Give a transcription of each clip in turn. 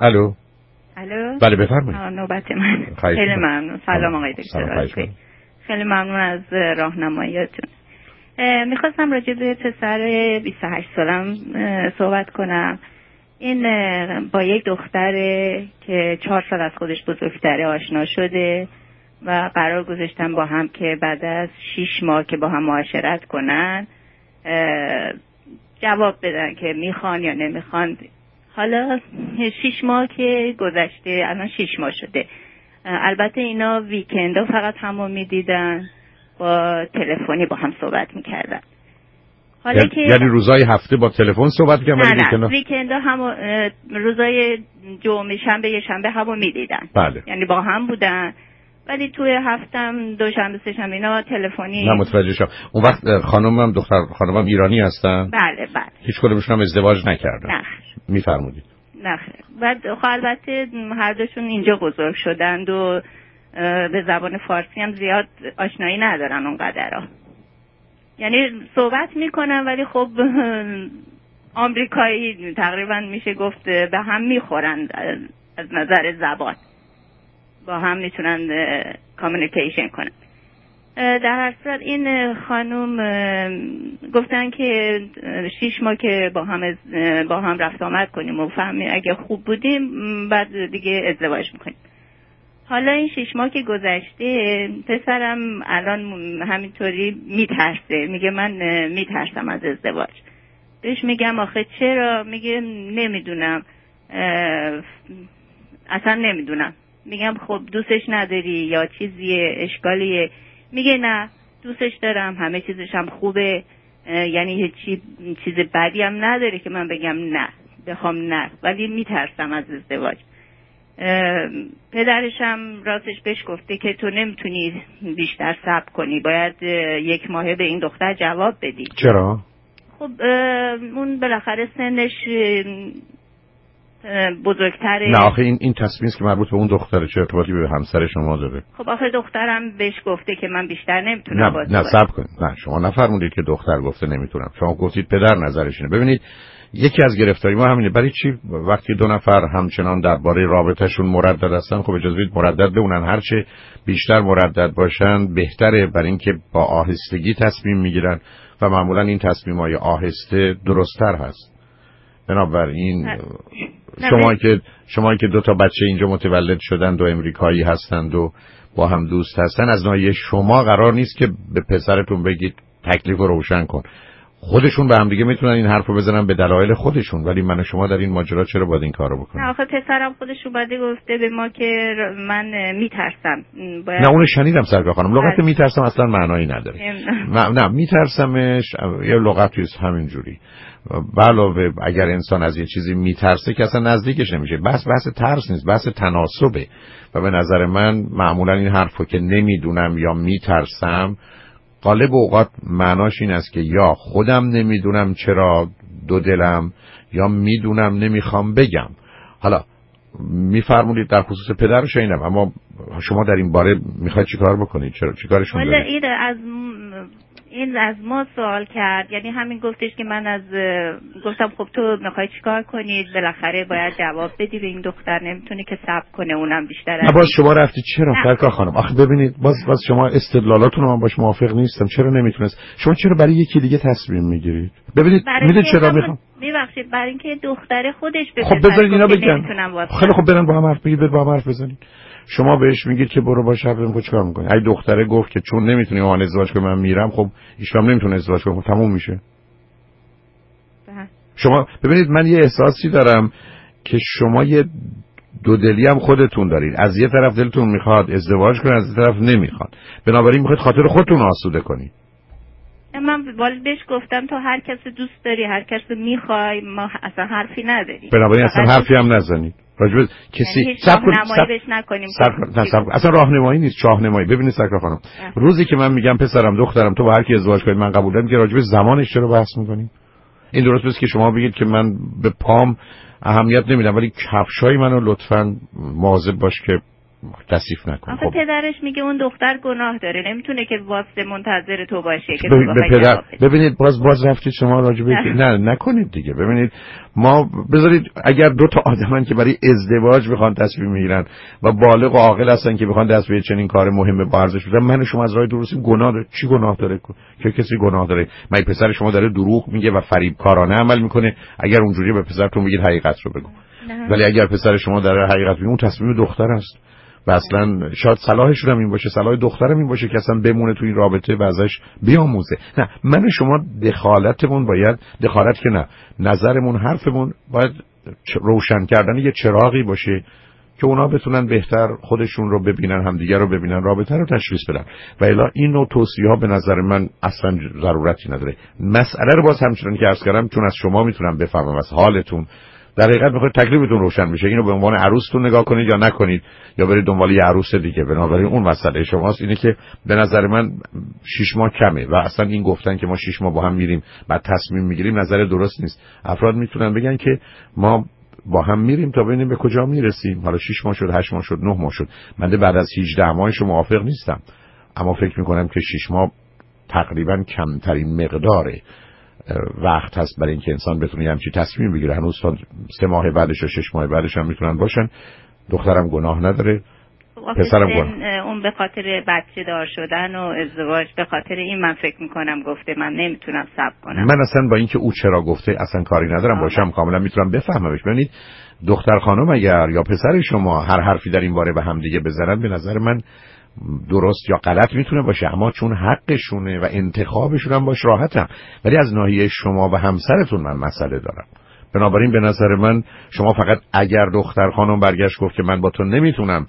الو. الو. بله بفرمایید. نوبت من. خیلی ممنون. سلام آقای دکتر. خیلی ممنون از راهنماییاتون. میخواستم راجع به پسر 28 سالم صحبت کنم. این با یک دختر که 4 سال از خودش بزرگتره آشنا شده و قرار گذاشتن با هم که بعد از 6 ماه که با هم معاشرت کنن جواب بدن که میخوان یا نمیخوان. حالا 6 ماه که گذشته، الان 6 ماه شده. البته اینا ویکندها فقط همو میدیدن، با تلفنی با هم صحبت میکردن. حالا که یعنی روزای هفته با تلفن صحبت میکردن ولی نه، ویکندها همو روزای جمعه، شنبه، یه شنبه همو میدیدن. بله. یعنی با هم بودن ولی توی هفتم، دوشنبه، سه‌شنبه اینا تلفنی. نه متوجه شدم. اون وقت خانمم، دختر خانمم ایرانی هستن؟ بله بله. هیچ کدومشون هم ازدواج نکردن؟ نه. میفرمایید. نه بعد البته هر دوشون اینجا بزرگ شدند و به زبان فارسی هم زیاد آشنایی ندارن اونقدرها. یعنی صحبت میکنن ولی خب آمریکایی تقریبا میشه گفت به هم میخورن از نظر زبان. با هم میتونن کامیونیکیشن کنن. در هر صورت این خانم گفتن که 6 ماه که با هم رفت آمد کنیم و فهمیم اگه خوب بودیم بعد دیگه ازدواج میکنیم. حالا این 6 ماه که گذشته پسرم الان همینطوری میترسه، میگه من میترسم از ازدواج. بهش میگم آخه چرا؟ میگه نمیدونم، اصلا نمیدونم. میگم خب دوستش نداری یا چیزیه، اشکالیه؟ میگه نه دوستش دارم، همه چیزش هم خوبه، یعنی هیچ چیز بدی هم نداره که من بگم نه، بخوام نه، ولی میترسم از ازدواج. پدرش هم راستش بهش گفته که تو نمیتونی بیشتر صبر کنی، باید یک ماهه به این دختر جواب بدی. چرا؟ خب اون بالاخره سنش بزرگتره. نه آخه این تصمیم است که مربوط به اون دختره، چه ارتباطی به همسر شما داره؟ خب آخه دخترم بهش گفته که من بیشتر نمیتونم. نه صبر کن. نه شما نفرمودید که دختر گفته نمیتونم، شما گفتید پدر نظرش اینه. ببینید یکی از گرفتاری ما همینه. برای چی وقتی دو نفر همچنان درباره رابطهشون مردد هستن؟ خب اجازه بدید مردد بمونن، هر چه بیشتر مردد باشن بهتره، برای اینکه با آهستگی تصمیم میگیرن و معمولا این تصمیم‌های آهسته درست‌تر هست. بنابراین شما که دو تا بچه اینجا متولد شدند و امریکایی هستند و با هم دوست هستند، از ناحیه شما قرار نیست که به پسرتون بگید تکلیف رو روشن کن. خودشون به هم دیگه میتونن این حرف رو بزنن به دلایل خودشون، ولی من و شما در این ماجرا چرا باید این کارو بکنیم؟ نه آخه پسرم خودش اومده گفته به ما که من میترسم. نه اون شنیدم سرکار خانم، لغت میترسم اصلا معنایی نداره. نه میترسمش یه لغتی است همین جوری. علاوه اگر انسان از یه چیزی میترسه که اصلا نزدیکش نمیشه. بحث ترس نیست، بحث تناسبه. و به نظر من معمولا این حرفو که نمیدونم یا میترسم غالب اوقات معناش این است که یا خودم نمیدونم چرا دو دلم، یا میدونم نمیخوام بگم. حالا میفرمونید در خصوص پدرش اینم، اما شما در این باره میخواید چیکار بکنید؟ چرا چیکارشون دارید؟ این از ما سوال کرد، یعنی همین گفتش که من از گفتم خب تو میخوای چیکار کنید؟ بالاخره باید جواب بدی به این دختر، نمیتونه که صبر کنه اونم بیشتر. نه باز شما رفتی چرا سرکار خانم؟ آخه ببینید باز شما استدلالاتون رو من باش موافق نیستم. چرا نمیتونست؟ شما چرا برای یکی دیگه تصمیم میگیرید؟ ببینید میدونید چرا میخوام؟ ببخشید برای اینکه دختر خودش بگه. خب بذارید اینا بگن. خیلی خب برن با هم حرف بگید، با هم حرف بزنید. شما بهش میگید که برو با شب ببین چیکار می‌کنی. اگه دختره گفت که چون نمیتونی اون ازدواج کنی من میرم، خب ایشون نمیتونه ازدواج کنه، تموم میشه. شما ببینید من یه احساسی دارم که شما یه دودلی هم خودتون دارید. از یه طرف دلتون میخواد ازدواج کنید، از یه طرف نمیخواد. بنابراین میخواید خاطر خودتون آسوده کنید. من والدش گفتم تو هر کس دوست داری، هر کس میخوای، ما اصلا حرفی نداریم. بنابراین اصلا حرفی هم نزنید. راجب کسی راهنماییش نکنیم. اصلا راهنمایی نیست، شاهنمایی. ببینید سرکار خانم، روزی که من میگم پسرم دخترم تو با هر کی ازدواج کنید من قبول دارم، که راجب زمانش چرا بحث میکنیم؟ این درست نیست که شما بگید که من به پام اهمیت نمیدم، ولی کفشای منو لطفاً مواظب باش که کثیف نکن. آخه پدرش میگه اون دختر گناه داره، نمیتونه که واسه منتظر تو باشه که پدر. ببینید باز رفتید شما راجبه نه نکنید دیگه. ببینید ما بذارید اگر دو تا آدمن که برای ازدواج میخوان تصمیم میگیرن و بالغ و عاقل هستن که میخوان دست به چنین کار مهم با ارزش بدن، من و شما از راه درستیم. گناه داره؟ چی گناه داره که کسی گناه داره؟ مگه پسر شما داره دروغ میگه و فریبکارانه عمل میکنه؟ اگر اونجوری به پسرتون بگید حقیقت رو بگو. نه. ولی اگر پسر شما در حقیقت میگه اون تصمیم دختر است و اصلا شاید صلاحشون هم این باشه، صلاح دخترم این باشه که اصلا بمونه تو این رابطه و ازش بیاموزه. نه، من و شما دخالتمون باید دخالت که نه، نظرمون حرفمون باید روشن کردن یه چراغی باشه که اونا بتونن بهتر خودشون رو ببینن، همدیگر رو ببینن، رابطه رو تشخیص بدن. و الا این نوع توصیه‌ها به نظر من اصلا ضرورتی نداره. مسئله رو باز همچنان که عرض کردم، چون از شما میتونم بفهمم از حالتون، در حقیقت میخواد تکلیفتون روشن بشه. اینو به عنوان عروستون نگاه کنید یا نکنید، یا برید دنبال یه عروس دیگه. بنابراین اون مسئله شماست. اینه که به نظر من 6 ماه کمه و اصلا این گفتن که ما 6 ماه با هم میریم بعد تصمیم میگیریم نظر درست نیست. افراد میتونن بگن که ما با هم میریم تا ببینیم به کجا میرسیم. حالا 6 ماه شد، 8 ماه شد، 9 ماه شد. من بعد از 18 ماهش موافق نیستم، اما فکر میکنم که 6 ماه تقریبا کمترین مقداره وقت هست برای اینکه انسان بتونه همچی تصمیم بگیره. هنوز تا 3 ماه بعدش یا 6 ماه بعدش هم میتونن باشن. دخترم گناه نداره، پسرم گناه. اون به خاطر بچه دار شدن و ازدواج، به خاطر این من فکر میکنم گفته من نمیتونم صبر کنم. من اصلا با اینکه او چرا گفته اصلا کاری ندارم، باشم کاملا میتونم بفهممش. ببینید دختر خانم اگر یا پسر شما هر حرفی در این باره به هم دیگه بزنن، به نظر من درست یا غلط میتونه باشه، اما چون حقشونه و انتخابشون هم باش راحتم. ولی از ناحیه شما و همسرتون من مسئله دارم. بنابراین به نظر من شما فقط اگر دختر خانم برگشت گفت که من با تو نمیتونم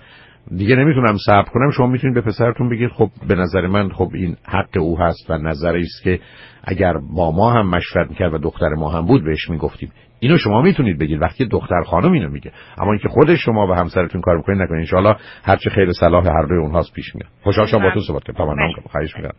دیگه، نمیتونم صبر کنم، شما میتونید به پسرتون بگید خب به نظر من خب این حق او هست و نظری است که اگر با ما هم مشورت میکرد و دختر ما هم بود بهش میگفتیم. اینو شما میتونید بگید وقتی دختر خانم اینو میگه. اما اینکه خود شما و همسرتون کار میکنید نکنید. ان شاءالله هر چه خیر صلاح هر دوی اونهاست پیش میاد. خوشحال شدم با تو صحبت کردم. تمام. خواهش می‌کنم.